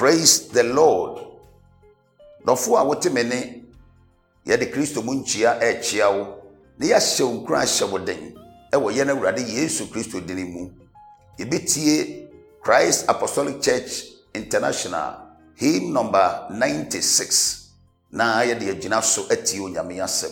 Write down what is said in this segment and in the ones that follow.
Praise the Lord. Nofo a wote mene ye de Kristo mu nchia e chia wo. Ne ya hye nkura hye boden. E wo ye na urade Yesu Kristo dini mu. Ebetie Christ Apostolic Church International hymn number 96. Na ye de Genafso etio yamia sem.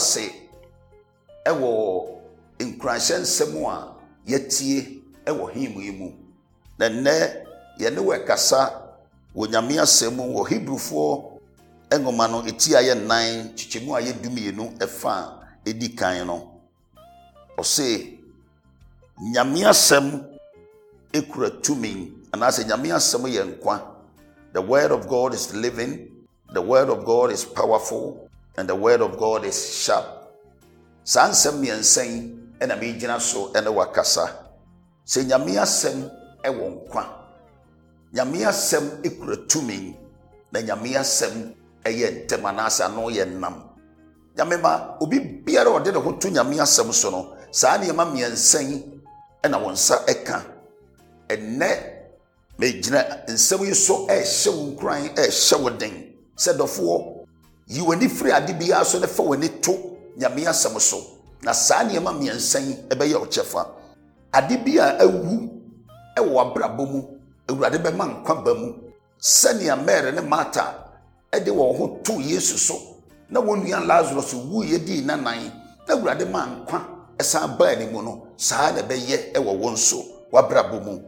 Say ewo nkranhyen semu a yetie ewo himu yimu na ne ye ne wekasa wonyame asemu wo Hebrews engoma no etia ye nan chichemu a ye dumie no efa edikan no ose nyame asem ekura tumi ana se nyame asem ye nkwa. The word of God is living, the word of God is powerful, and the word of God is sharp. Sansem yensen ena mejina so ena wakasa. Se nyame asem ewo nkwa. Nyame asem ekura tumi na nyame asem eye ntemanasa no ye nam. Nyamema obi biara ode de hotu nyame asem so no saa ne ma miensen ena wonsa eka. Enne mejina nsem yeso ehye wonkran ehye woden. Se dofo you were the free adibia so the for when it took Yamia Samoso. Nasani Mami and Saint Ebeyo Chefa. Adibia a woo, a wabrabumu, a radibeman quabamu. Senia Mare and a Mata. Edewa who 2 years or so. No one young Lazarus woo ye di nanai. No radiman qua, a san burning mono. Sana beye ewa wonso, wabrabumu.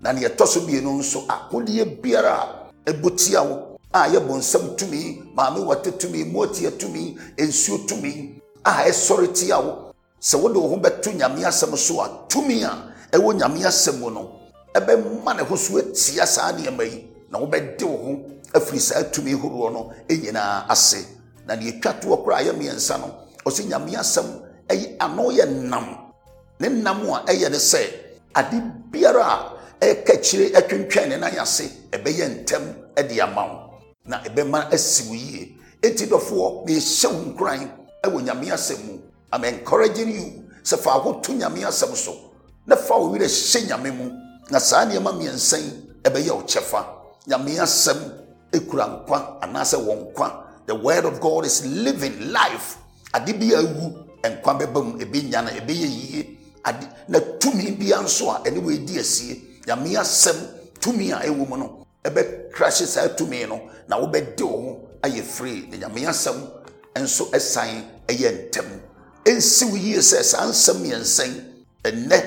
Nania Tosubino so a poly beara, a butiao. Ah, ye bon some to me, mammy water to me, motia to me, and sue to me. Ah, a sorry tiao. So what do Humbert to Yamia Samosua, to me, and one Yamia Samono? A be man who sweat, see us, Annie and me. No bed do home, a free said to me, who rono, Ena, I say. Then you cut to a cry me and sano, or see Yamia Sam, a annoy num. Then Namua, a say, I did beara, a catchy, a twin, and I say, a bayon tem at the amount. Na ebema asiwiye etidofo me hyew nkran ewo nyame asemu. I'm encouraging you se fa ho to nyame asem so na fa wo wire hye nyame mu na saa ne ma miensen ebeye wo chefa nyame asem ekura nkwa anase wo nkwa. The word of God is living life adibia wu enkwa bebam ebinya na ebeye yiye adi na tumi bia nso a ene we di asie nyame asem tumi a ewo mu no ebe crashes out to me no na wo be do aye free na nyame asem enso esan eye ntem ensi wo ye ses ansem yensen enne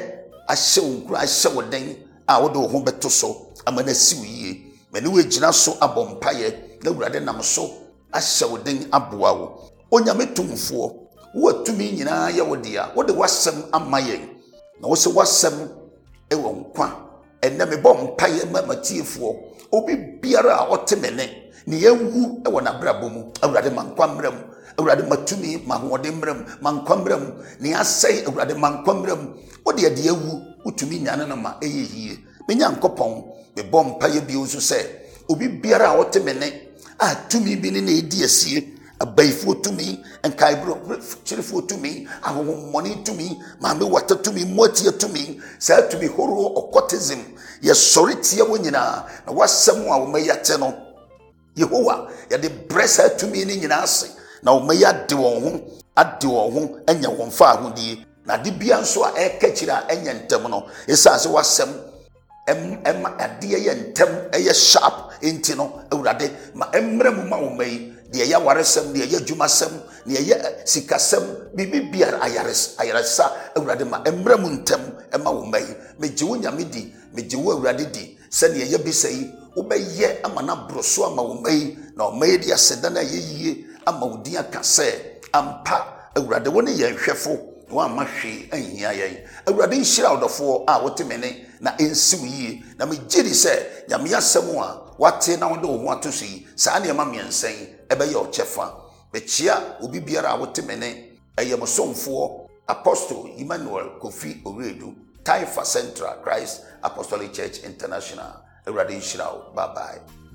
ahye nkura ahye woden a wo do ho beto so amana si wo ye mane wo gina so abompaye na urade nam so ahye woden aboa wo onyame tumfuo wo atumi nyina ye wo dia wo de wasem amaye na wo se wasem ewo nkwa enne me bompaye mamatiefo obi biara otemene ne yewu e wona brabomu awrade mankwamram awrade matumi mahode mram mankwamram ne asai awrade mankwamram odi ade yewu utumi nyane na ma eyehie menya nkopon be bompa ye bi ozu se obi biara otemene a tumi bi ne edi asie abaifo tumi enkaibro chirifo tumi ahoho money tumi mame water tumi motie tumi sa tumi horo okotism ye sorry tie wonyina na wasem a wo mayate no Yehowa ye de bressa tumi ni nyina ase na wo mayade won ho ade won ho anya won fa ahudi na de bia nso a ekechira anya ntem no esase wasem ade ye ntem eye sharp enti no awrade ma emremu ma wo mai the Yawaresem, the Yajumasem, the Sikasem, Bibi Biar Ayares, Ayarasa, Euradema, Embremuntem, Emma Umay, Mejunia Midi, Meju Radidi, Senya Yabisei, Ubey Ye, Amana Brosua Maumay, no Media Sedana Ye, Amaudia Kase, Ampa, Euradewani Yefo. One mashi and yay. A radin shroud of 4 hours na ensuy. Na me jiddy say, Yamia Samoa, what ten I don't want to see, Sanya Mammy and saying, Ebayo Chefa. Bechia will be beer out to mene. A Yamoson for Apostolic Emmanuel Kofi Owiredu, Taifa Central Christ Apostolic Church International. A radin shroud. Bye bye.